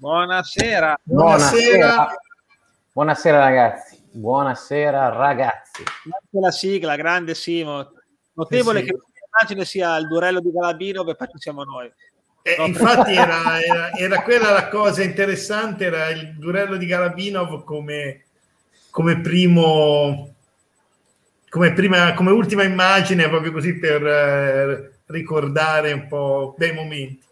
Buonasera. Buonasera. Buonasera ragazzi. Buonasera ragazzi. La sigla, grande Simo. Notevole che l'immagine sia il duello di Galabinov e poi ci siamo noi. Infatti era quella la cosa interessante, era il duello di Galabinov come ultima immagine, proprio così per ricordare un po' bei momenti.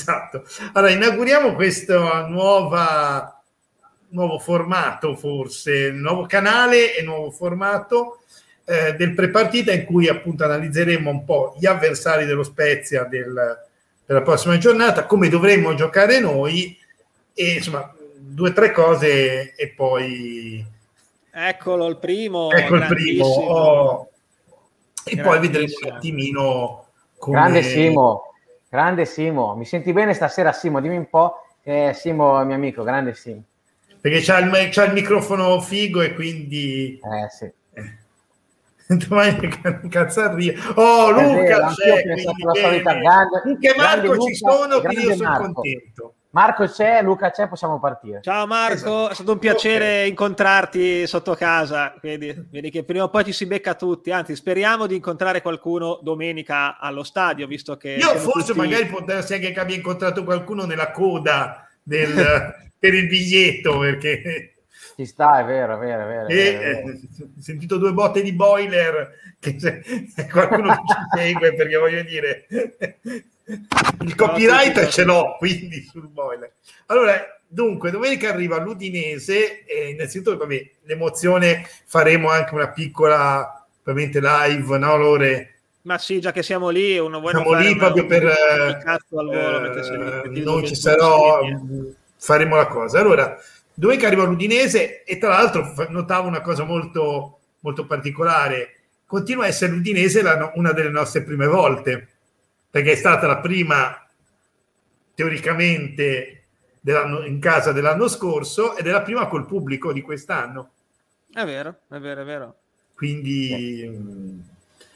Allora inauguriamo questo nuovo formato, forse nuovo canale e nuovo formato del prepartita, in cui appunto analizzeremo un po' gli avversari dello Spezia della prossima giornata, come dovremmo giocare noi e insomma 2 o 3 cose e poi eccolo il primo e poi vedremo un attimino come... grande Simo mi senti bene stasera Simo? Dimmi un po', Simo è mio amico, grande Simo, perché c'ha il microfono figo e quindi sì. Domani cazzarria. Oh Luca, c'è, Luca e Marco ci sono, quindi io sono contento. Marco c'è, Luca c'è, possiamo partire. Ciao Marco, esatto. È stato un piacere incontrarti sotto casa. Vedi che prima o poi ci si becca tutti. Anzi, speriamo di incontrare qualcuno domenica allo stadio, visto che io forse tutti... magari può darsi anche che abbia incontrato qualcuno nella coda per il biglietto, perché ci sta, è vero. Ho sentito 2 botte di boiler, che se qualcuno ci segue, perché voglio dire, il copyright ce l'ho, quindi sul boiler. Allora, dunque, domenica arriva l'Udinese, e innanzitutto vabbè, l'emozione, faremo anche una piccola, ovviamente live, no Lore? Ma sì, già che siamo lì, non ci sarò, faremo la cosa. Allora, domenica arriva l'Udinese e tra l'altro notavo una cosa molto, molto particolare, continua a essere l'Udinese una delle nostre prime volte, perché è stata la prima teoricamente in casa dell'anno scorso ed è la prima col pubblico di quest'anno. È vero. Quindi...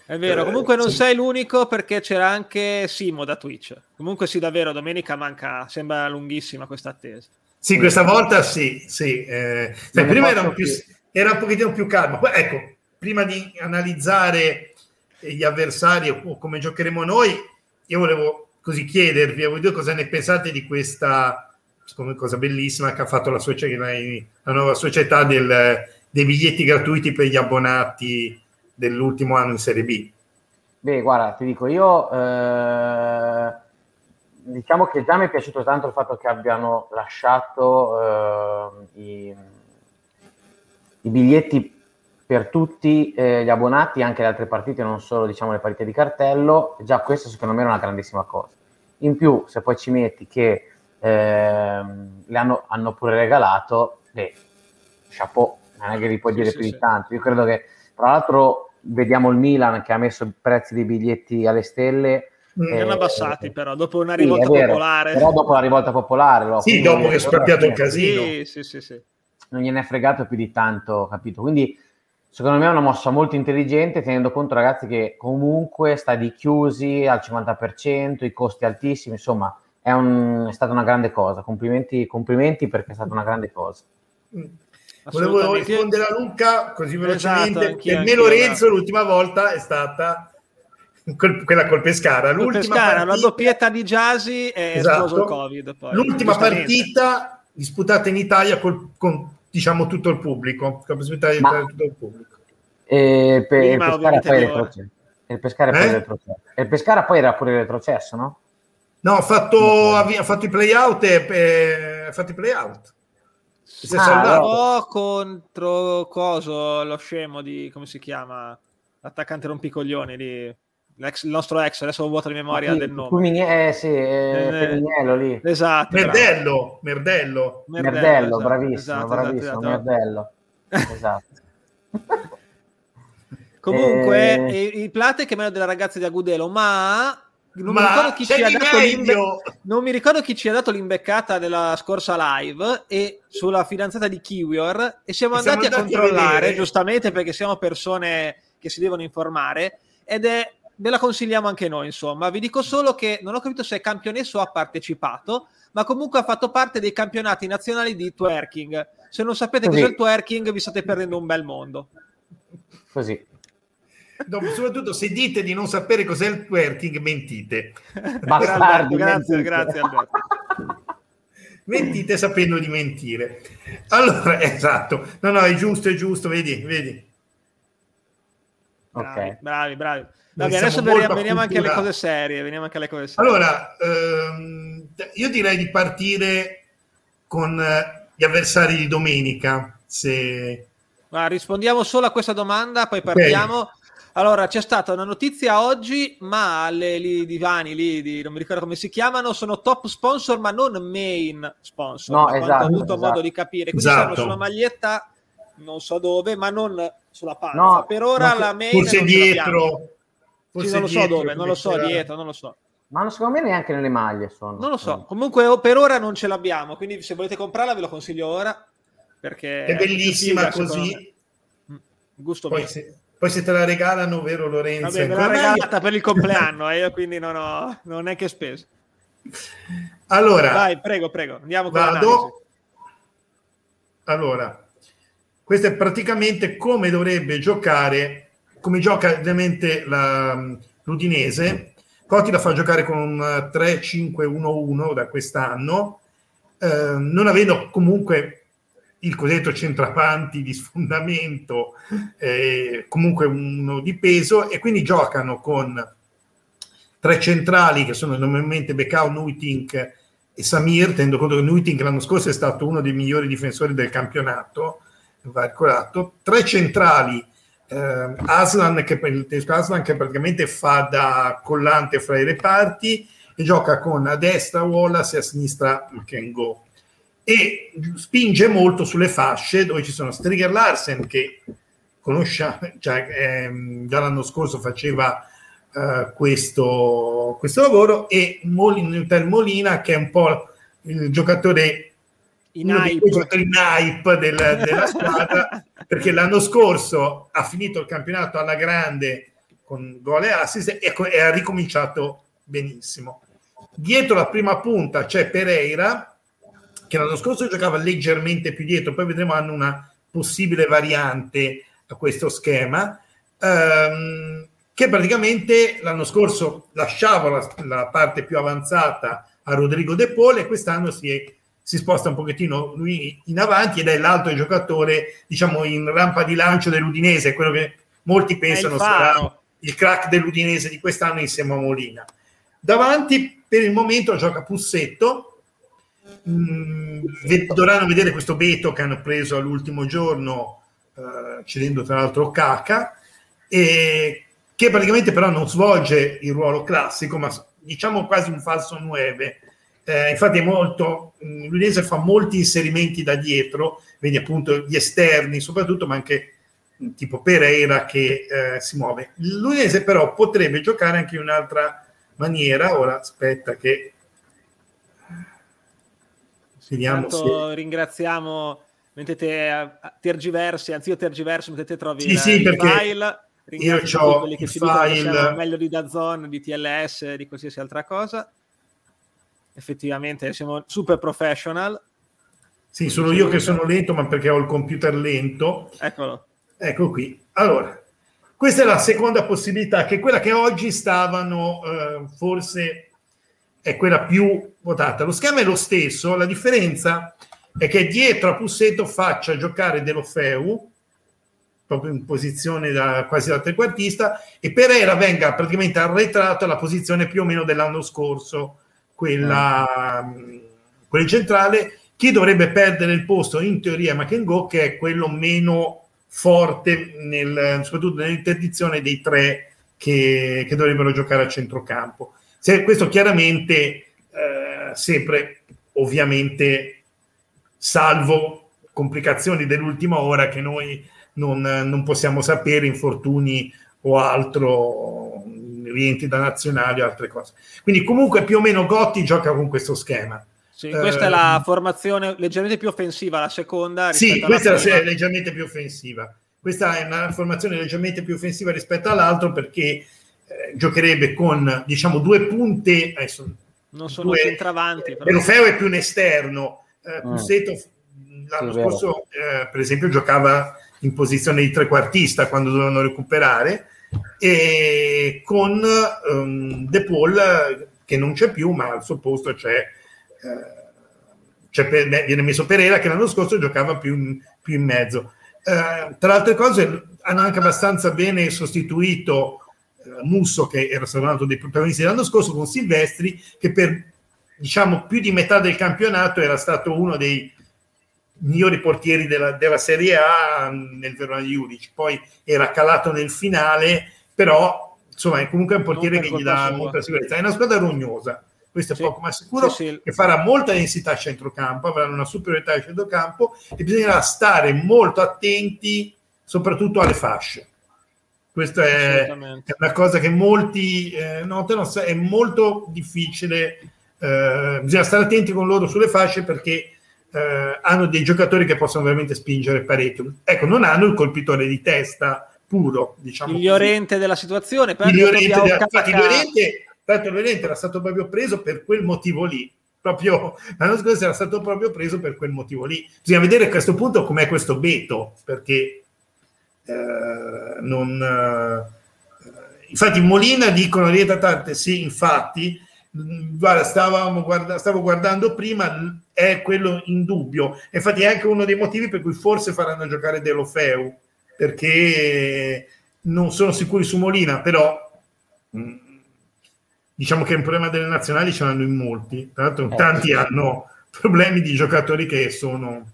è vero, comunque non sei l'unico, perché c'era anche Simo da Twitch. Comunque sì, davvero, domenica manca, sembra lunghissima questa attesa. Sì, questa volta sì. Prima era un pochettino più calmo. Ecco, prima di analizzare gli avversari o come giocheremo noi, io volevo così chiedervi a voi due cosa ne pensate di questa, secondo me, cosa bellissima che ha fatto la nuova società dei biglietti gratuiti per gli abbonati dell'ultimo anno in Serie B. Beh, guarda, ti dico io... diciamo che già mi è piaciuto tanto il fatto che abbiano lasciato i biglietti per tutti gli abbonati, anche le altre partite, non solo diciamo le partite di cartello. Già questo secondo me è una grandissima cosa. In più, se poi ci metti che le hanno pure regalato, chapeau, non è che vi puoi dire più di tanto. Io credo che, tra l'altro, vediamo il Milan che ha messo i prezzi dei biglietti alle stelle. Erano abbassati però dopo una rivolta popolare. Però dopo la rivolta popolare dopo che è scoppiato il casino. Sì. Non gliene è fregato più di tanto, capito? Quindi secondo me è una mossa molto intelligente, tenendo conto, ragazzi, che comunque stadi chiusi al 50%, i costi altissimi, insomma, è stata una grande cosa. Complimenti perché è stata una grande cosa. Volevo rispondere a Luca così velocemente. Esatto, anch'io, Lorenzo, l'ultima volta è stata quella col Pescara, una doppietta di Gyasi e esploso il Covid. Poi. L'ultima partita disputata in Italia con diciamo tutto il pubblico, con la possibilità di aiutare tutto il pubblico. Il Pescara poi era pure retrocesso, no? No, ha fatto i play-out ha fatto i play-out. Si è salvato contro coso, lo scemo di come si chiama, l'attaccante rompicoglioni lì. Il nostro ex, adesso ho vuoto di memoria del nome. Femminiello lì. Esatto. Merdello, esatto, bravissimo. Merdello. Esatto. Comunque, i plate che me della ragazza di Agudelo, non mi ricordo chi ci ha dato l'imbeccata della scorsa live e sulla fidanzata di Kiwior, e siamo andati a controllare, giustamente, perché siamo persone che si devono informare, ed è ve la consigliamo anche noi, insomma. Vi dico solo che non ho capito se è campionesso o ha partecipato, ma comunque ha fatto parte dei campionati nazionali di twerking. Se non sapete cos'è il twerking, vi state perdendo un bel mondo. Così. No, soprattutto se dite di non sapere cos'è il twerking, mentite. Bastardi, grazie Alberto. Mentite sapendo di mentire. Allora, esatto. No, è giusto, vedi. Bravi. Vabbè, adesso veniamo anche alle cose serie. Allora, io direi di partire con gli avversari di domenica. Rispondiamo solo a questa domanda, poi partiamo. Okay. Allora, c'è stata una notizia oggi, ma i divani lì, non mi ricordo come si chiamano, sono top sponsor, ma non main sponsor. No, esatto. Ho avuto modo di capire. Quindi siamo sulla maglietta, non so dove, ma non sulla panza. No, per ora la main forse dietro. Forse sì, non lo so dove, non lo so, dietro, non lo so. Ma secondo me neanche nelle maglie sono. Non lo so. Comunque per ora non ce l'abbiamo, quindi se volete comprarla ve lo consiglio ora, perché è bellissima così. Gusto bene. Poi se te la regalano, vero Lorenzo? Vabbè, me l'ha regalata per il compleanno e io quindi non è che speso. Allora, vai, prego, andiamo con l'analisi. Allora, questo è praticamente come dovrebbe giocare, come gioca ovviamente l'Udinese. Cotti la fa giocare con un 3-5-1-1 da quest'anno, non avendo comunque il cosiddetto centravanti di sfondamento, comunque uno di peso, e quindi giocano con tre centrali che sono normalmente Becao, Nuytinck e Samir, tenendo conto che Nuytinck l'anno scorso è stato uno dei migliori difensori del campionato, va ricordato. Tre centrali, Aslan che praticamente fa da collante fra i reparti e gioca con a destra Wallace e a sinistra Kengo, e spinge molto sulle fasce dove ci sono Strigger Larsen, che conosciamo, già l'anno scorso faceva questo lavoro, e Molina che è un po' il giocatore in hype della squadra perché l'anno scorso ha finito il campionato alla grande con gol e assist e ha ricominciato benissimo. Dietro la prima punta c'è Pereira, che l'anno scorso giocava leggermente più dietro, poi vedremo hanno una possibile variante a questo schema, che praticamente l'anno scorso lasciava la parte più avanzata a Rodrigo De Paul e quest'anno si sposta un pochettino lui in avanti ed è l'altro giocatore, diciamo, in rampa di lancio dell'Udinese, quello che molti pensano sarà il crack dell'Udinese di quest'anno insieme a Molina. Davanti per il momento gioca Pussetto, dovranno vedere questo Beto che hanno preso all'ultimo giorno, cedendo tra l'altro Caca, e che praticamente però non svolge il ruolo classico, ma diciamo quasi un falso 9. Infatti è molto l'Udinese fa molti inserimenti da dietro, quindi appunto gli esterni soprattutto, ma anche tipo Pereira che si muove. L'Udinese però potrebbe giocare anche in un'altra maniera. Ora aspetta che intanto ringraziamo, mettete tergiversi, anzi io tergiverso, mettete trovi il file, io ho quelli che il file meglio di Dazzon, di TLS, di qualsiasi altra cosa. Effettivamente siamo super professional. Sì, sono io che sono lento, ma perché ho il computer lento. Eccolo. Ecco qui. Allora, questa è la seconda possibilità, che è quella che oggi stavano forse è quella più votata. Lo schema è lo stesso, la differenza è che dietro a Pussetto faccia giocare Deulofeu proprio in posizione quasi da trequartista, e Pereira venga praticamente arretrato alla posizione più o meno dell'anno scorso, quella centrale. Chi dovrebbe perdere il posto in teoria è Makengo, che è quello meno forte soprattutto nell'interdizione dei tre che dovrebbero giocare a centrocampo. Se questo chiaramente sempre ovviamente salvo complicazioni dell'ultima ora che noi non possiamo sapere, infortuni o altro, rientri da nazionali o altre cose. Quindi comunque più o meno Gotti gioca con questo schema. Sì, questa è la formazione leggermente più offensiva, la seconda. Sì, questa è leggermente più offensiva. Questa è una formazione leggermente più offensiva rispetto all'altro perché giocherebbe con, diciamo, due punte, non sono due centravanti, però. Deulofeu è più un esterno, Pussetto l'anno scorso per esempio giocava in posizione di trequartista quando dovevano recuperare, e con De Paul che non c'è più, ma al suo posto viene messo Pereira, che l'anno scorso giocava più in mezzo. Tra altre cose hanno anche abbastanza bene sostituito Musso, che era stato un altro dei protagonisti dell'anno scorso, con Silvestri, che per, diciamo, più di metà del campionato era stato uno dei migliori portieri della Serie A nel Verona di Juric. Poi era calato nel finale, però insomma è comunque un portiere che gli dà molta sicurezza. È una squadra rognosa, questo è poco ma sicuro, che farà molta densità a centrocampo, avranno una superiorità a centrocampo, e bisognerà stare molto attenti soprattutto alle fasce. Questa è una cosa che molti notano, è molto difficile, bisogna stare attenti con loro sulle fasce, perché hanno dei giocatori che possono veramente spingere parecchio. Ecco, non hanno il colpitore di testa puro, diciamo, il Llorente della situazione. Llorente era stato proprio preso per quel motivo lì, proprio l'anno scorso era stato proprio preso per quel motivo lì. Bisogna vedere a questo punto com'è questo Beto, perché infatti Molina dicono riettatante, sì, infatti guarda, stavo guardando prima, è quello in dubbio, infatti è anche uno dei motivi per cui forse faranno giocare Deulofeu, perché non sono sicuri su Molina, però diciamo che il problema delle nazionali ce l'hanno in molti, tra l'altro tanti hanno problemi di giocatori che sono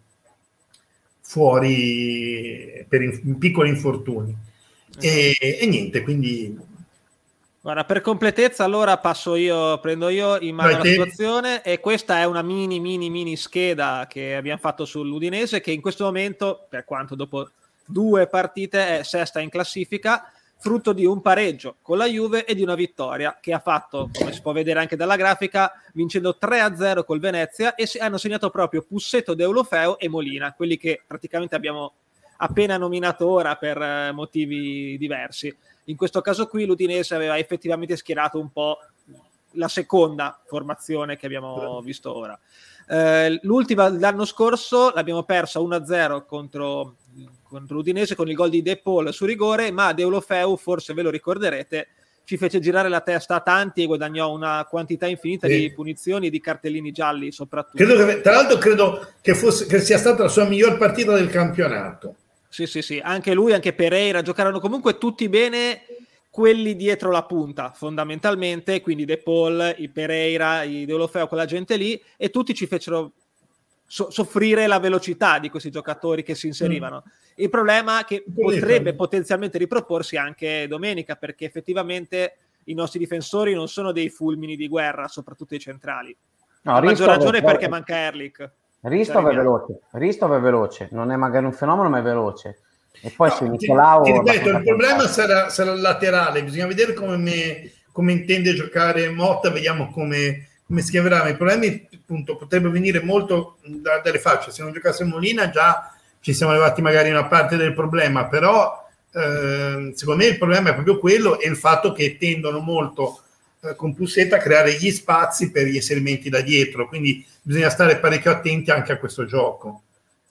fuori per piccoli infortuni e niente, quindi guarda, per completezza allora prendo io in mano la situazione, e questa è una mini scheda che abbiamo fatto sull'Udinese, che in questo momento, per quanto dopo 2 partite, è sesta in classifica, frutto di un pareggio con la Juve e di una vittoria che ha fatto, come si può vedere anche dalla grafica, vincendo 3-0 col Venezia, e hanno segnato proprio Pussetto, Deulofeu e Molina, quelli che praticamente abbiamo appena nominato ora per motivi diversi. In questo caso qui l'Udinese aveva effettivamente schierato un po' la seconda formazione che abbiamo visto ora. L'ultima l'anno scorso l'abbiamo persa 1-0 contro l'Udinese con il gol di De Paul su rigore, ma Deulofeu, forse ve lo ricorderete, ci fece girare la testa a tanti e guadagnò una quantità infinita di punizioni e di cartellini gialli soprattutto. Credo che sia stata la sua miglior partita del campionato. Sì, anche lui, anche Pereira, giocarono comunque tutti bene quelli dietro la punta fondamentalmente, quindi De Paul, i Pereira, i Deulofeu, quella gente lì, e tutti ci fecero soffrire la velocità di questi giocatori che si inserivano. Il problema è che potrebbe potenzialmente riproporsi anche domenica, perché effettivamente i nostri difensori non sono dei fulmini di guerra, soprattutto i centrali. No, a maggior ragione perché manca Erlich. Ristov è veloce, non è magari un fenomeno, ma è veloce. E poi su Nicolao... Ti ripeto, il problema sarà il laterale, bisogna vedere come intende giocare Motta, vediamo come si chiamerà, ma i problemi appunto potrebbero venire molto dalle facce. Se non giocasse Molina già ci siamo levati magari una parte del problema, però secondo me il problema è proprio quello, e il fatto che tendono molto con Pussetta a creare gli spazi per gli inserimenti da dietro, quindi bisogna stare parecchio attenti anche a questo gioco.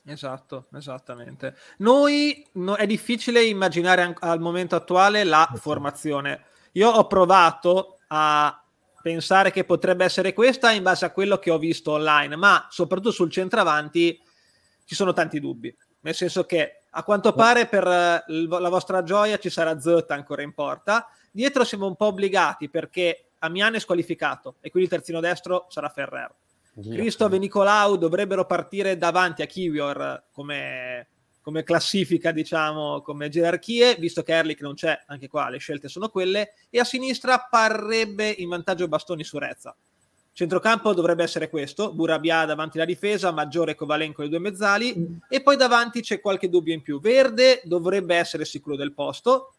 Esatto, esattamente. È difficile immaginare al momento attuale la formazione. Io ho provato a pensare che potrebbe essere questa in base a quello che ho visto online, ma soprattutto sul centravanti ci sono tanti dubbi, nel senso che a quanto pare per la vostra gioia ci sarà Zotta ancora in porta, dietro siamo un po' obbligati perché Amian è squalificato e quindi il terzino destro sarà Ferrer. Ristov e Nicolau dovrebbero partire davanti a Kiwior come classifica, diciamo, come gerarchie, visto che Erlich non c'è, anche qua le scelte sono quelle, e a sinistra parrebbe in vantaggio Bastoni su Rezza. Centrocampo dovrebbe essere questo, Bourabia davanti alla difesa, Maggiore, Kovalenko e 2 mezzali, e poi davanti c'è qualche dubbio in più. Verde dovrebbe essere sicuro del posto,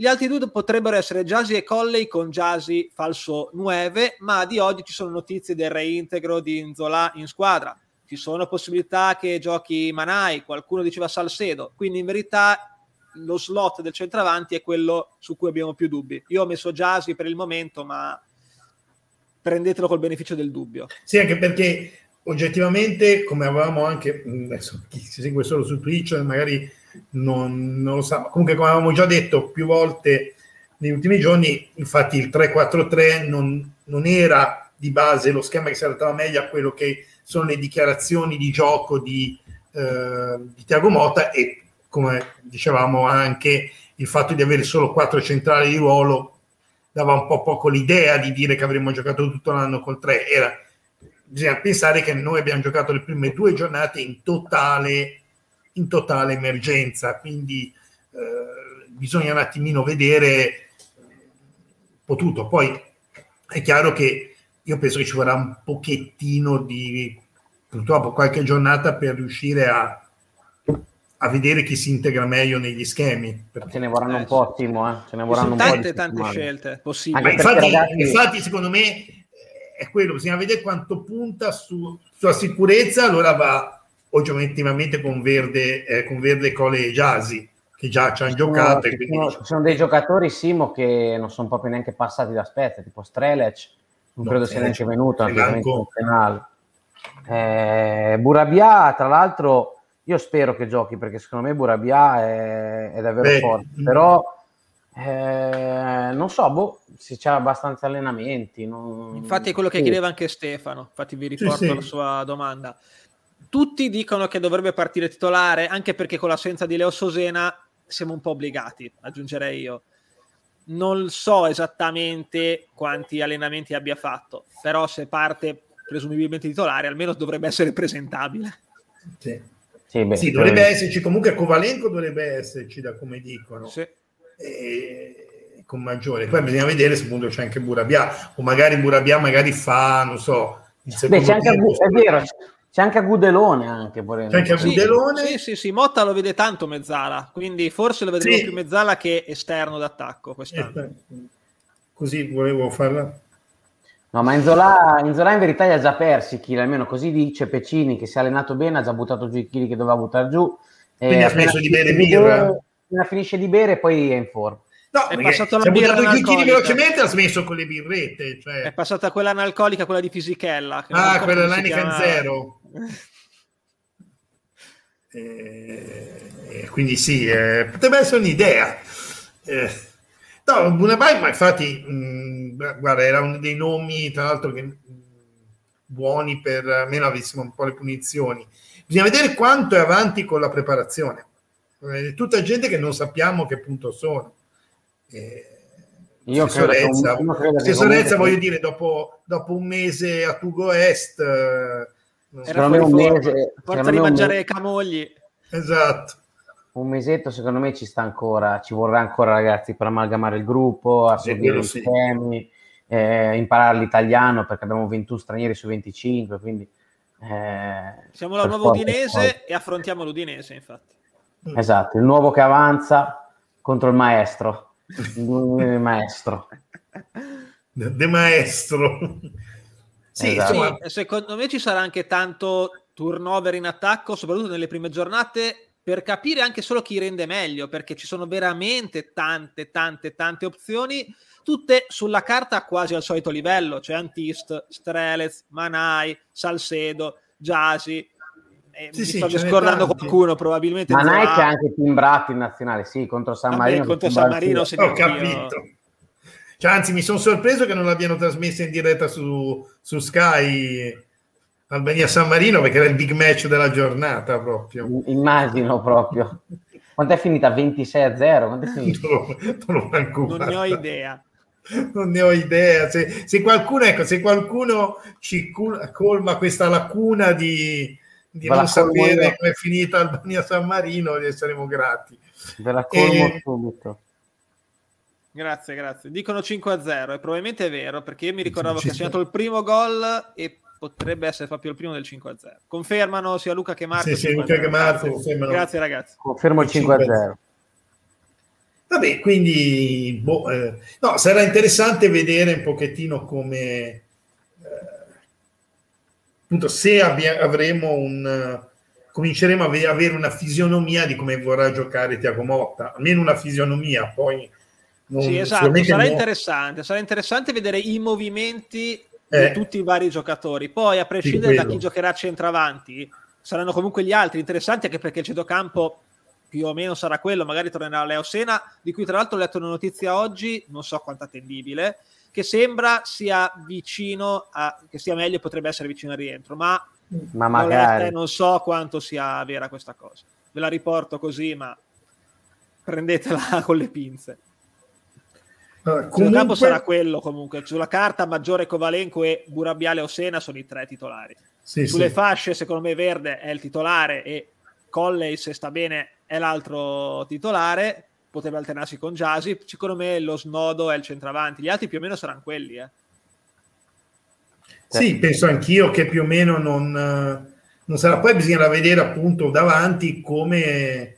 gli altri due potrebbero essere Gyasi e Colley, con Gyasi falso 9, ma di oggi ci sono notizie del reintegro di Nzola in squadra. Ci sono possibilità che giochi Manai, qualcuno diceva Salcedo, quindi in verità lo slot del centravanti è quello su cui abbiamo più dubbi. Io ho messo Gyasi per il momento, ma prendetelo col beneficio del dubbio. Sì, anche perché oggettivamente, come avevamo anche, adesso chi si segue solo su Twitch magari non lo sa, comunque come avevamo già detto più volte negli ultimi giorni, infatti il 3-4-3 non era di base lo schema che si adattava meglio a quello che sono le dichiarazioni di gioco di Thiago Motta, e come dicevamo anche il fatto di avere solo 4 centrali di ruolo dava un po' poco l'idea di dire che avremmo giocato tutto l'anno col 3. Bisogna pensare che noi abbiamo giocato le prime 2 giornate in totale emergenza, quindi bisogna un attimino vedere un po' tutto. Poi è chiaro che io penso che ci vorrà un pochettino di, purtroppo, qualche giornata per riuscire a vedere chi si integra meglio negli schemi. Ce ne vorranno un po', Timo, ce ne vorranno un po'. Tante scelte possibili. Ma infatti, secondo me è quello, bisogna vedere quanto punta sulla sicurezza, allora va oggettivamente con Verde, Cole e Gyasi, che già ci hanno giocato. Ci sono dei giocatori, Simo, che non sono proprio neanche passati da Spezia, tipo Strelec, non credo sia neanche venuto, Bourabia, tra l'altro io spero che giochi, perché secondo me Bourabia è davvero forte, però... non so, se c'è abbastanza allenamenti. Infatti è quello che chiedeva anche Stefano, infatti vi riporto la sua domanda. Tutti dicono che dovrebbe partire titolare, anche perché con l'assenza di Leo Sosena siamo un po' obbligati, aggiungerei io. Non so esattamente quanti allenamenti abbia fatto, però se parte presumibilmente titolare almeno dovrebbe essere presentabile. Sì, dovrebbe esserci comunque. Kovalenko dovrebbe esserci, da come dicono. Sì. E con Maggiore, poi bisogna vedere se appunto c'è anche Bourabia, o magari Bourabia fa, non so, il secondo tempo. È vero, c'è anche Agudelone, Sì, Motta lo vede tanto mezzala, quindi forse lo vedremo più mezzala che esterno d'attacco quest'anno. Così volevo farla. No, ma Inzola in verità li ha già persi i chili, almeno così dice Pecini, che si è allenato bene, ha già buttato giù i chili che doveva buttare giù. Quindi ha smesso di bere birra. Finisce di bere e poi è in forma. No, è passato la birra analcolica velocemente, ha smesso con le birrette, cioè. È passata quella analcolica, quella di Fisichella. Quella dell'Anican Zero. Quindi potrebbe essere un'idea. No, Bourabia, ma infatti, guarda, era uno dei nomi, tra l'altro, che buoni per almeno avessimo un po' le punizioni. Bisogna vedere quanto è avanti con la preparazione. Tutta gente che non sappiamo che punto sono. Io credo che voglio dire, dopo un mese a Tugo Est era forza di mangiare camogli. Esatto. Un mesetto secondo me ci sta ancora, ci vorrà ancora, ragazzi, per amalgamare il gruppo, assorbire i schemi, imparare l'italiano, perché abbiamo 21 stranieri su 25, quindi siamo la nuova Udinese e affrontiamo l'Udinese, infatti. Esatto, il nuovo che avanza contro il maestro. De maestro. Sì, esatto. Insomma, secondo me ci sarà anche tanto turnover in attacco, soprattutto nelle prime giornate, per capire anche solo chi rende meglio, perché ci sono veramente tante opzioni, tutte sulla carta quasi al solito livello, cioè Antist, Strelec, Manai, Salcedo, Gyasi. Mi sto scordando qualcuno, probabilmente. Ma Nike è anche timbrato in nazionale, contro San Marino. Ho capito. Cioè, anzi, mi sono sorpreso che non l'abbiano trasmessa in diretta su Sky Albania-San Marino, perché era il big match della giornata proprio. Immagino proprio. Quanto è finita? 26-0? Quanto è finita? Non ne ho idea. Se qualcuno, ci colma questa lacuna di non sapere come è finita Albania San Marino, gli saremo grati. Ve la colmo subito. Grazie. Dicono 5-0 e probabilmente è vero, perché io mi ricordavo che ha segnato il primo gol e potrebbe essere proprio il primo del 5-0. Confermano sia Luca che Marco. Grazie ragazzi. Confermo il 5-0. Vabbè, quindi sarà interessante vedere un pochettino come, appunto, se avremo cominceremo a avere una fisionomia di come vorrà giocare Thiago Motta, almeno una fisionomia, poi non, sì, esatto, sarà interessante vedere i movimenti di tutti i vari giocatori, poi a prescindere da chi giocherà centravanti saranno comunque gli altri. Interessante anche perché il centrocampo più o meno sarà quello, magari tornerà Leo Sena, di cui tra l'altro ho letto una notizia oggi, non so quanto attendibile, che sembra sia vicino a, che sia meglio, potrebbe essere vicino al rientro, ma magari non so quanto sia vera questa cosa, ve la riporto così, ma prendetela con le pinze. Comunque, il campo sarà quello, comunque sulla carta Maggiore, Kovalenko e Bourabia Leosena sono i tre titolari. Sì, sulle fasce secondo me Verde è il titolare e Colley, se sta bene, è l'altro titolare, potrebbe alternarsi con Gyasi. Secondo me lo snodo è il centravanti, gli altri più o meno saranno quelli, Sì, penso anch'io che più o meno non sarà. Poi bisognerà vedere appunto davanti come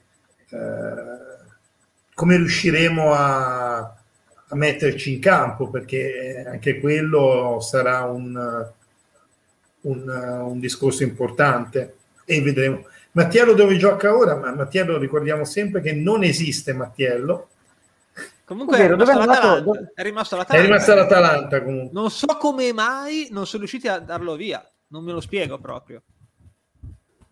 riusciremo a metterci in campo, perché anche quello sarà un discorso importante, e vedremo. Mattiello dove gioca ora? Ma Mattiello, ricordiamo sempre che non esiste Mattiello. Comunque è rimasto all'Atalanta comunque. Non so come mai non sono riusciti a darlo via, non me lo spiego proprio.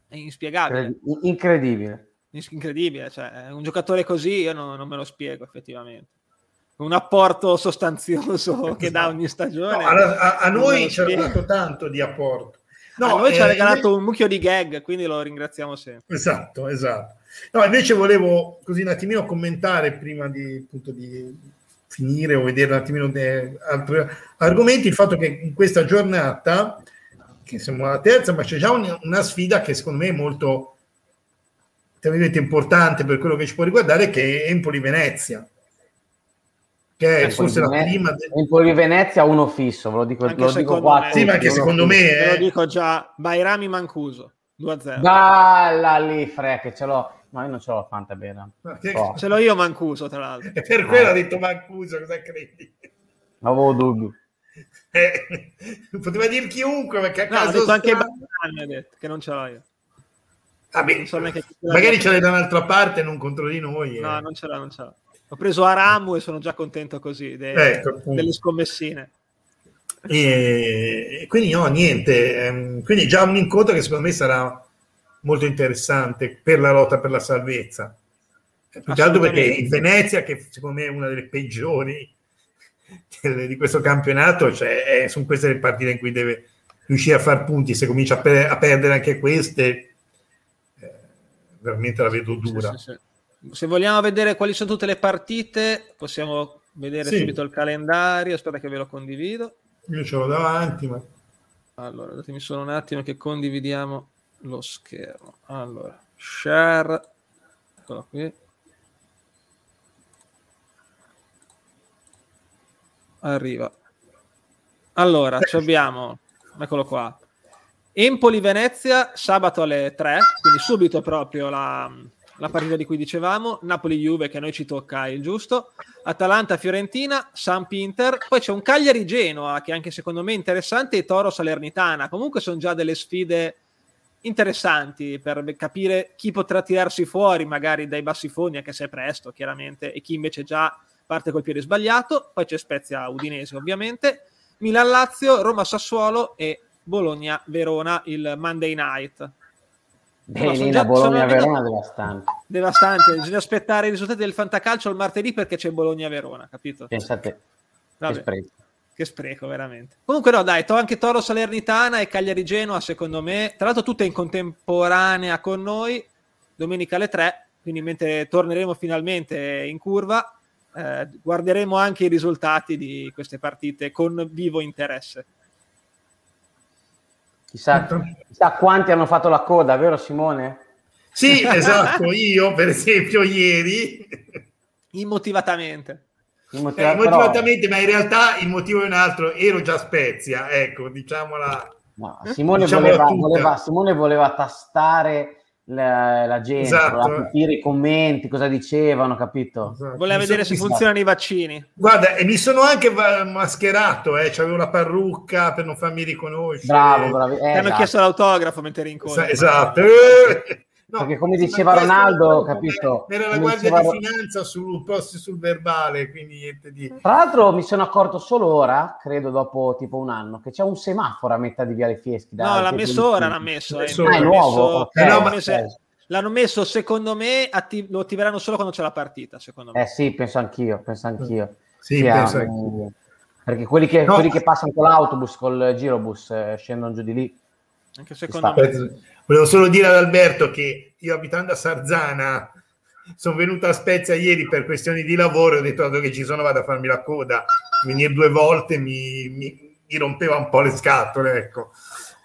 È inspiegabile. Incredibile, cioè un giocatore così io non me lo spiego effettivamente. Un apporto sostanzioso che dà ogni stagione. No, a noi ci ha dato tanto di apporto. No, a noi ci ha regalato un mucchio di gag, quindi lo ringraziamo sempre. Esatto. No, invece volevo così un attimino commentare prima di finire o vedere un attimino altri argomenti, il fatto che in questa giornata, che siamo alla terza, ma c'è già una sfida che secondo me è molto importante per quello che ci può riguardare, che è Empoli-Venezia, che è forse la prima Empoli-Venezia uno fisso, ve lo dico, anche lo dico qua. Sì, ma anche secondo me ve lo dico già, Bairami Mancuso 2-0. Balla lì, che ce l'ho. Ma io non ce l'ho fatta bene. Oh. Ce l'ho io Mancuso, tra l'altro. E per quello ha detto Mancuso, cosa credi? Non avevo dubbi. Poteva dir chiunque, perché a caso detto anche Bairami, ha detto che non ce l'ho io. Ah, beh, so magari ce l'hai da un'altra parte, non contro di noi. No, non ce l'ho. Ho preso Aramu e sono già contento così delle scommessine. E quindi quindi già un incontro che secondo me sarà molto interessante per la lotta per la salvezza, più che altro perché in Venezia, che secondo me è una delle peggiori di questo campionato, cioè sono queste le partite in cui deve riuscire a far punti. Se comincia a perdere anche queste, veramente la vedo dura. Sì. Se vogliamo vedere quali sono tutte le partite, possiamo vedere subito il calendario. Aspetta che ve lo condivido. Io ce l'ho davanti, ma allora datemi solo un attimo che condividiamo lo schermo. Allora, share, eccolo qui. Arriva. Allora, ci abbiamo, eccolo qua. Empoli-Venezia sabato alle 3, quindi subito proprio la partita di cui dicevamo, Napoli-Juve, che a noi ci tocca il giusto, Atalanta-Fiorentina, Samp-Inter, poi c'è un Cagliari-Genoa, che anche secondo me è interessante, e Toro-Salernitana. Comunque sono già delle sfide interessanti per capire chi potrà tirarsi fuori magari dai bassi fondi, anche se è presto chiaramente, e chi invece già parte col piede sbagliato. Poi c'è Spezia-Udinese ovviamente, Milan-Lazio, Roma-Sassuolo e Bologna-Verona il Monday Night. Lina, Bologna-Verona devastante. Bisogna aspettare i risultati del fantacalcio il martedì, perché c'è Bologna-Verona, capito? Pensate, che spreco veramente. Comunque no, dai, anche Toro-Salernitana e Cagliari-Genoa secondo me, tra l'altro tutte in contemporanea con noi, domenica alle 3, quindi mentre torneremo finalmente in curva guarderemo anche i risultati di queste partite con vivo interesse. Chissà quanti hanno fatto la coda, vero Simone? Sì, esatto, io per esempio ieri immotivatamente, ma in realtà il motivo è un altro, ero già Spezia, ecco, diciamola. No, Simone voleva tastare la gente, esatto, capire i commenti, cosa dicevano, capito? Esatto. Voleva vedere se funzionano i vaccini. Guarda, e mi sono anche mascherato, c'avevo la parrucca per non farmi riconoscere. Bravo. Ti hanno chiesto l'autografo mentre eri in coda. Esatto. No, perché come diceva Ronaldo, capito? Era la guardia di finanza sul post, sul verbale, quindi niente di... Tra l'altro mi sono accorto solo ora, credo dopo tipo un anno, che c'è un semaforo a metà di Viale Fieschi. No, l'ha messo ora, è nuovo. L'hanno messo, secondo me, lo attiveranno solo quando c'è la partita, secondo me. Sì, penso anch'io. Sì, penso anch'io. Perché quelli che passano con l'autobus, col girobus, scendono giù di lì. Anche secondo me. Volevo solo dire ad Alberto che io, abitando a Sarzana, sono venuto a Spezia ieri per questioni di lavoro, ho detto che ci sono, vado a farmi la coda, venire due volte mi rompeva un po' le scatole, ecco.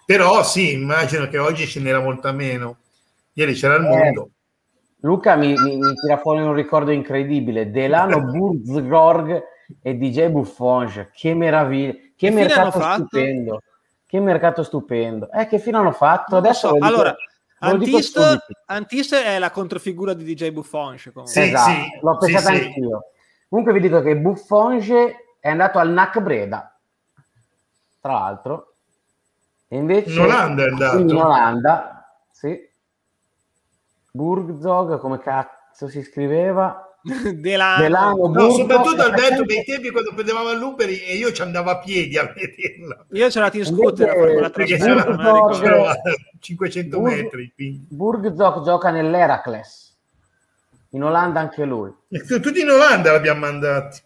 Però sì, immagino che oggi ce n'era molta meno, ieri c'era il mondo. Luca mi tira fuori un ricordo incredibile, Delano Burgzorg e DJ Buffon, che meraviglia, che mercato stupendo. Che mercato stupendo. Che fine hanno fatto? Adesso lo dico, allora, Antist è la controfigura di DJ Buffonge. Sì, esatto, sì, l'ho pensato anch'io. Comunque vi dico che Buffonge è andato al NAC Breda, tra l'altro. E invece in Olanda è andato. In Olanda, sì. Burgzog, come cazzo si scriveva? Delano, no, soprattutto Alberto dei tempi quando prendevamo l'Uberi e io ci andavo a piedi a vederla. Io ce la in scooter perché c'era a 500 metri. Burgzorg gioca nell'Heracles in Olanda anche lui. E tutti in Olanda l'abbiamo mandati.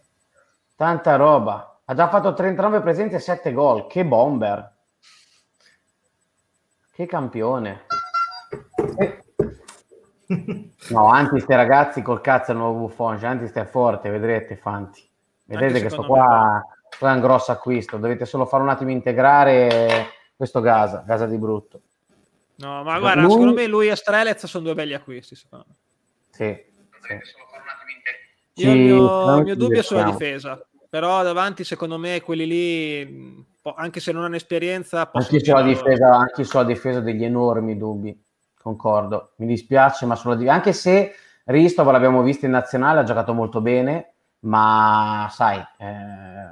Tanta roba. Ha già fatto 39 presenze e 7 gol. Che bomber. Che campione. No, anzi, ste ragazzi col cazzo è nuovo Buffon, anzi ste è forte, vedrete Fanti. Vedrete anche che sto qua è un grosso acquisto, dovete solo fare un attimo integrare questo Gasa di brutto. No, ma guarda, lui... secondo me lui e Strelec sono due belli acquisti, secondo me. Sì. Io il mio dubbio è sulla difesa, però davanti secondo me quelli lì, anche se non hanno esperienza... Anche sulla difesa degli enormi dubbi. Concordo, mi dispiace, ma anche se Ristov l'abbiamo visto in nazionale, ha giocato molto bene, ma sai,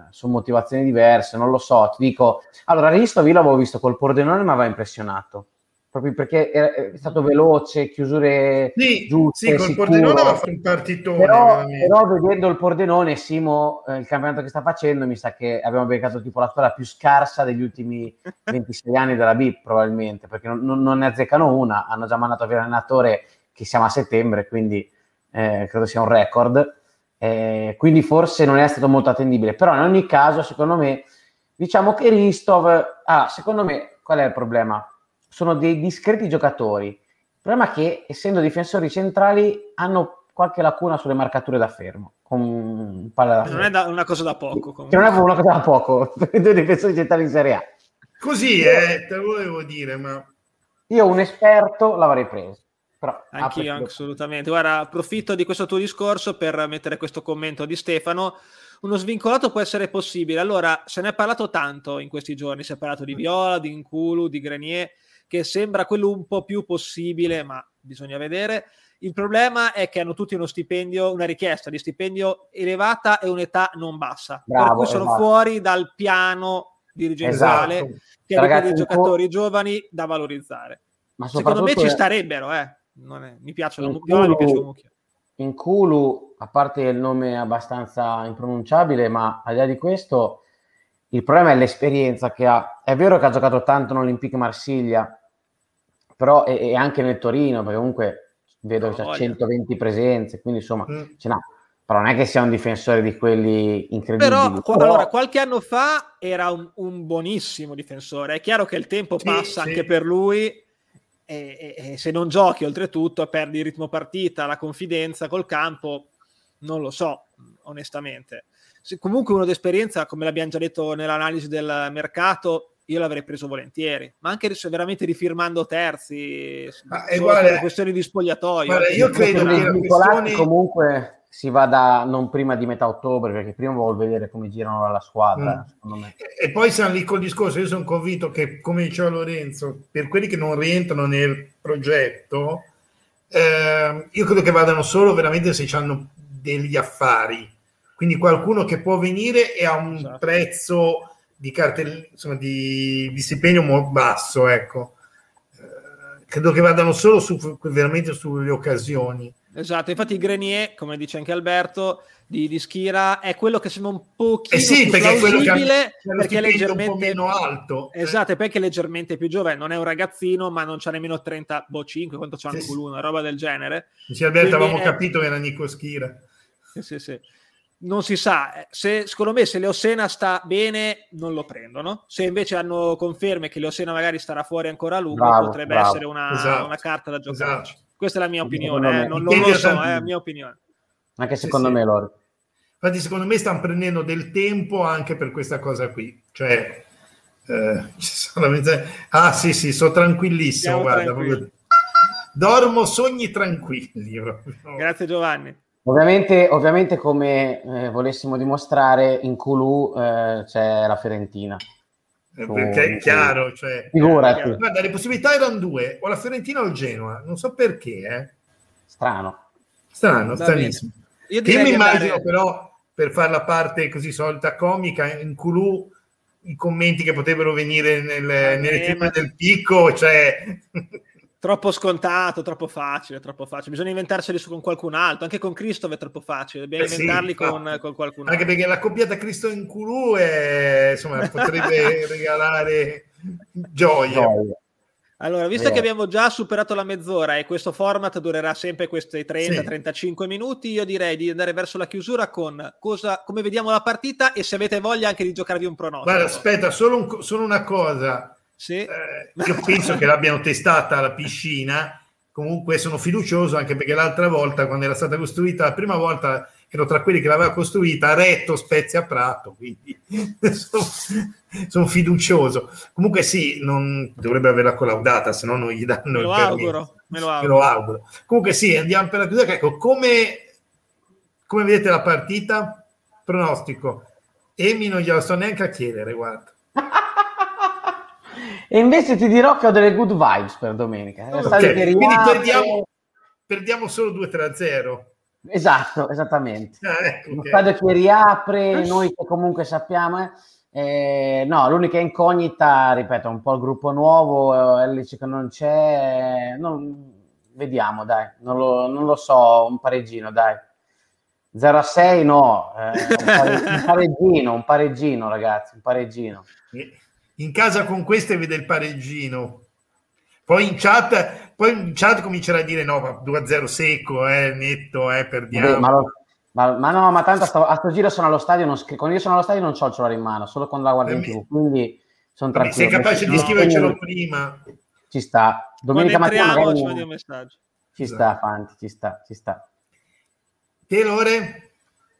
su motivazioni diverse, non lo so, ti dico, allora Ristov io l'avevo visto col Pordenone, ma aveva impressionato, proprio perché è stato veloce, chiusure giuste, col sicuro. Pordenone aveva fatto un partitone, però vedendo il Pordenone, Simo, il campionato che sta facendo, mi sa che abbiamo beccato tipo la squadra più scarsa degli ultimi 26 anni della B, probabilmente, perché non ne azzeccano una, hanno già mandato via l'allenatore, che siamo a settembre, quindi credo sia un record, quindi forse non è stato molto attendibile, però in ogni caso, secondo me, diciamo che Ristov, secondo me, qual è il problema? Sono dei discreti giocatori. Il problema è che, essendo difensori centrali, hanno qualche lacuna sulle marcature da fermo. Non è una cosa da poco. Comunque. Non è una cosa da poco. Due difensori centrali in Serie A. Così, te lo volevo dire, ma... Io un esperto l'avrei preso. Però, anch'io, assolutamente. Guarda, approfitto di questo tuo discorso per mettere questo commento di Stefano. Uno svincolato può essere possibile. Allora, se ne è parlato tanto in questi giorni. Si è parlato di Viola, di Nkulu, di Grenier... che sembra quello un po' più possibile, ma bisogna vedere. Il problema è che hanno tutti uno stipendio, una richiesta di stipendio elevata e un'età non bassa. Bravo, per cui sono fuori dal piano dirigenziale che ha dei giocatori giovani da valorizzare. Ma secondo me ci starebbero, Non è... Mi piace la Mucchia, mi piace la Mucchia. Nkulu, a parte il nome abbastanza impronunciabile, ma al di là di questo, il problema è l'esperienza che ha. È vero che ha giocato tanto in Olympique Marsiglia, però e anche nel Torino, perché comunque vedo che c'ha 120 presenze, quindi insomma, però non è che sia un difensore di quelli incredibili. Però... Allora, qualche anno fa era un buonissimo difensore, è chiaro che il tempo passa anche per lui e se non giochi oltretutto perdi il ritmo partita, la confidenza col campo, non lo so onestamente. Comunque uno d'esperienza, come l'abbiamo già detto nell'analisi del mercato, io l'avrei preso volentieri, ma anche se veramente rifirmando terzi, per questioni di spogliatoio. Guarda, io credo che la questione... comunque si vada non prima di metà ottobre, perché prima voglio vedere come girano la squadra, secondo me. E poi siamo lì col discorso, io sono convinto che, come diceva Lorenzo, per quelli che non rientrano nel progetto, Io credo che vadano solo veramente se hanno degli affari, quindi qualcuno che può venire e ha un prezzo di insomma, di stipendio molto basso, ecco. Credo che vadano solo veramente sulle occasioni. Esatto, infatti Grenier, come dice anche Alberto, di Schira è quello che sembra un pochino più plausibile, perché è leggermente un po' meno alto. Esatto, perché è leggermente più giovane, non è un ragazzino, ma non c'ha nemmeno 30, 5, quanto c'ha anche lui, una roba del genere. Sì, Alberto, quindi avevamo capito che era Nico Schira. Sì. Non si sa, se secondo me se Leosena sta bene non lo prendono, se invece hanno conferme che Leosena magari starà fuori ancora a lungo, potrebbe essere una carta da giocarci. Esatto. Questa è la mia opinione, non lo so, è la mia opinione. Anche secondo me loro. Infatti secondo me stanno prendendo del tempo anche per questa cosa qui, cioè sono tranquillissimo, guarda, proprio... dormo sogni tranquilli proprio. Grazie Giovanni. Ovviamente come volessimo dimostrare in Kulù c'è la Fiorentina. Perché è chiaro, cioè, figurati. Guarda, le possibilità erano due, o la Fiorentina o il Genoa, non so perché. Strano, stranissimo. Io mi immagino però, per fare la parte così solita comica, in Kulù i commenti che potrebbero venire nelle teorie del picco, cioè... Troppo scontato, troppo facile. Bisogna inventarceli con qualcun altro. Anche con Christoph è troppo facile. Dobbiamo inventarli con qualcun altro. Anche perché la coppiata Christoph in Kulù potrebbe regalare gioia. Allora, visto che abbiamo già superato la mezz'ora e questo format durerà sempre questi 30-35 minuti, io direi di andare verso la chiusura con come vediamo la partita e se avete voglia anche di giocarvi un pronostico. Guarda, aspetta, solo una cosa. Sì. Io penso che l'abbiano testata alla piscina, comunque sono fiducioso anche perché l'altra volta quando era stata costruita, la prima volta ero tra quelli che l'aveva costruita, retto Spezia Prato, quindi sono fiducioso. Comunque non dovrebbe averla collaudata, se no non gli danno me lo auguro. Comunque andiamo per la chiusura, ecco, come vedete la partita, pronostico Emi non glielo sto neanche a chiedere, guarda. E invece ti dirò che ho delle good vibes per domenica. Okay. Quindi perdiamo solo 2-0. Esatto, esattamente. Lo stadio che riapre, noi che comunque sappiamo. No, l'unica incognita, ripeto, è un po' il gruppo nuovo, Ellis che non c'è. Vediamo, dai. Non lo so, un pareggino, dai. 0-6 no. Un pareggino, ragazzi, un pareggino. In casa con queste vede il pareggino, poi in chat comincerà a dire no, ma 2-0 secco, netto, perdiamo. Beh, ma tanto a sto giro sono allo stadio, quando io sono allo stadio non c'ho il cellulare in mano, solo quando la guardo in TV, quindi sono tranquillo. Sei capace di scrivercelo prima. Ci sta. Domenica mattina magari ci mandi un messaggio. Ci sta, Fanti, ci sta. Te Lore?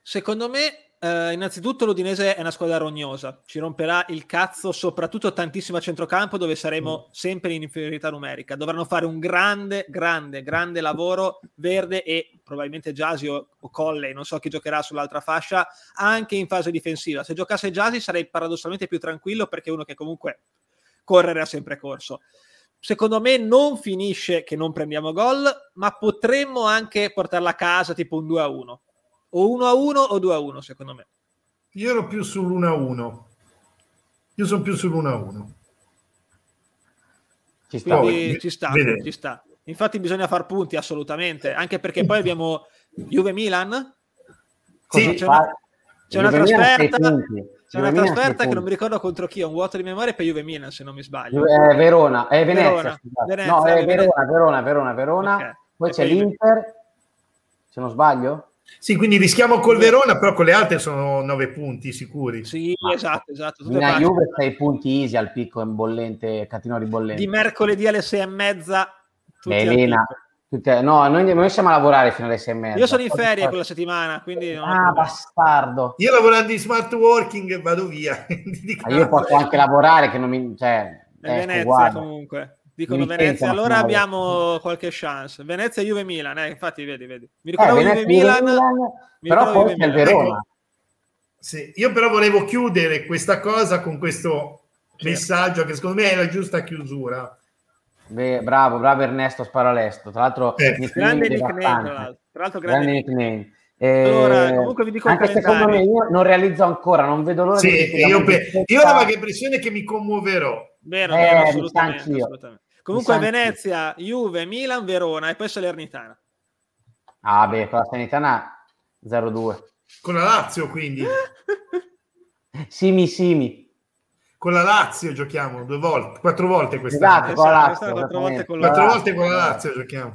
Secondo me... innanzitutto l'Udinese è una squadra rognosa, ci romperà il cazzo soprattutto tantissimo a centrocampo, dove saremo sempre in inferiorità numerica. Dovranno fare un grande lavoro Verde e probabilmente Gyasi o Colley, non so chi giocherà sull'altra fascia, anche in fase difensiva. Se giocasse Gyasi sarei paradossalmente più tranquillo, perché è uno che comunque correre ha sempre corso. Secondo me non finisce che non prendiamo gol, ma potremmo anche portarla a casa tipo un 2-1. O 1-1 o 2-1, secondo me. Io ero più sull'1-1. Io sono più sull'1-1. Ci sta. Infatti bisogna far punti, assolutamente. Anche perché poi abbiamo Juve-Milan. C'è una trasferta che non mi ricordo contro chi, è un vuoto di memoria per Juve-Milan, se non mi sbaglio. Verona. È Venezia. Venezia. No, è Verona. Okay. Poi c'è l'Inter, se non sbaglio. Sì, quindi rischiamo col Verona, però con le altre sono 9 punti sicuri. Sì, esatto. La Juve 6 punti easy al picco bollente, catino ribollente. Di mercoledì alle 6:30. Elena, no, noi siamo a lavorare fino alle 6:30. Io sono in ferie quella settimana, quindi... bastardo. Io lavorando in smart working vado via. Ma io posso anche lavorare, che non mi... Cioè, Venezia guarda. Comunque. Dicono Venezia, allora abbiamo qualche chance. Venezia, Juve, Milan, infatti vedi. Mi ricordavo Juve, Milan, però poi c'è il Verona. Sì, io però volevo chiudere questa cosa con questo messaggio che secondo me è la giusta chiusura. Beh, bravo Ernesto Sparalesto, tra l'altro grande nickname, Allora, comunque vi dico anche secondo me, io non realizzo ancora, non vedo l'ora io ho la vaga impressione che mi commuoverò. Vero, assolutamente. Comunque Venezia, Juve, Milan, Verona e poi Salernitana. Ah beh, con la Salernitana 0-2. Con la Lazio quindi. Simi. Con la Lazio giochiamo 4 volte quest'anno. Esatto, con la Lazio. 4 volte con la Lazio giochiamo.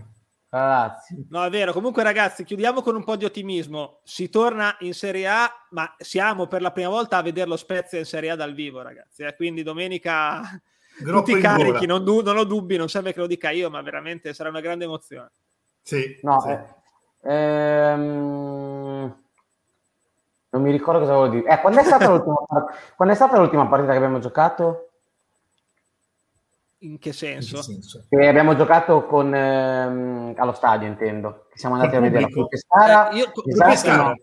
No, è vero. Comunque, ragazzi, chiudiamo con un po' di ottimismo. Si torna in Serie A, ma siamo per la prima volta a vedere lo Spezia in Serie A dal vivo, ragazzi. Quindi domenica tutti carichi, non ho dubbi, non serve che lo dica io, ma veramente sarà una grande emozione. Sì. No, sì. Non mi ricordo cosa volevo dire. Quando è stata l'ultima partita che abbiamo giocato? In che senso? Che abbiamo giocato con allo stadio, intendo. Che siamo andati a vedere la Pescara.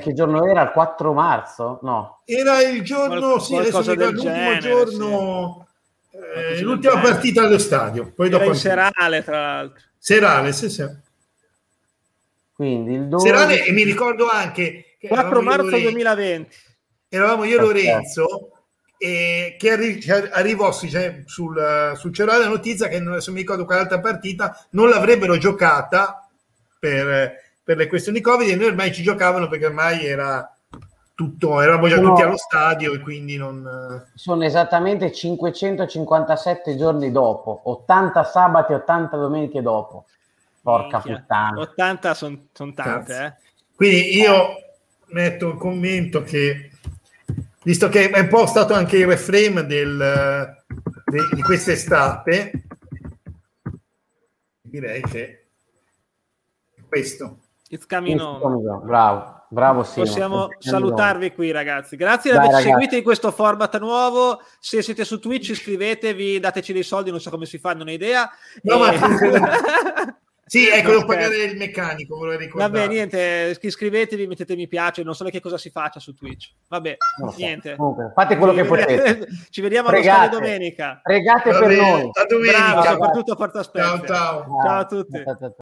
Che giorno era? Il 4 marzo? No. Era il giorno, l'ultima partita allo stadio. Poi dopo il serale, tra l'altro. Serale, sì. Quindi il 12... Serale, e mi ricordo anche... Che 4 marzo 2020. Eravamo io e Lorenzo... E che arrivò sul cellulare la notizia che non mi ricordo quell'altra partita non l'avrebbero giocata per le questioni Covid, e noi ormai ci giocavano perché ormai era tutto, eravamo già tutti allo stadio, e quindi non sono esattamente 557 giorni dopo, 80 sabati, 80 domeniche dopo. Porca puttana, 80 sono tante, Quindi io metto un commento che, visto che è un po' stato anche il reframe di quest'estate, direi che questo. Bravo Simo. Possiamo salutarvi qui, ragazzi. Grazie di aver seguito in questo format nuovo. Se siete su Twitch iscrivetevi, dateci dei soldi, non so come si fa, non ho idea. Sì, devo pagare il meccanico, volevo ricordare. Vabbè, niente, iscrivetevi, mettete mi piace, non so che cosa si faccia su Twitch. Vabbè, niente. Comunque, fate quello che potete. Ci vediamo alla domenica. Pregate per noi. A domenica. Bravo, soprattutto a Forza Spezia. Ciao a tutti. Ciao.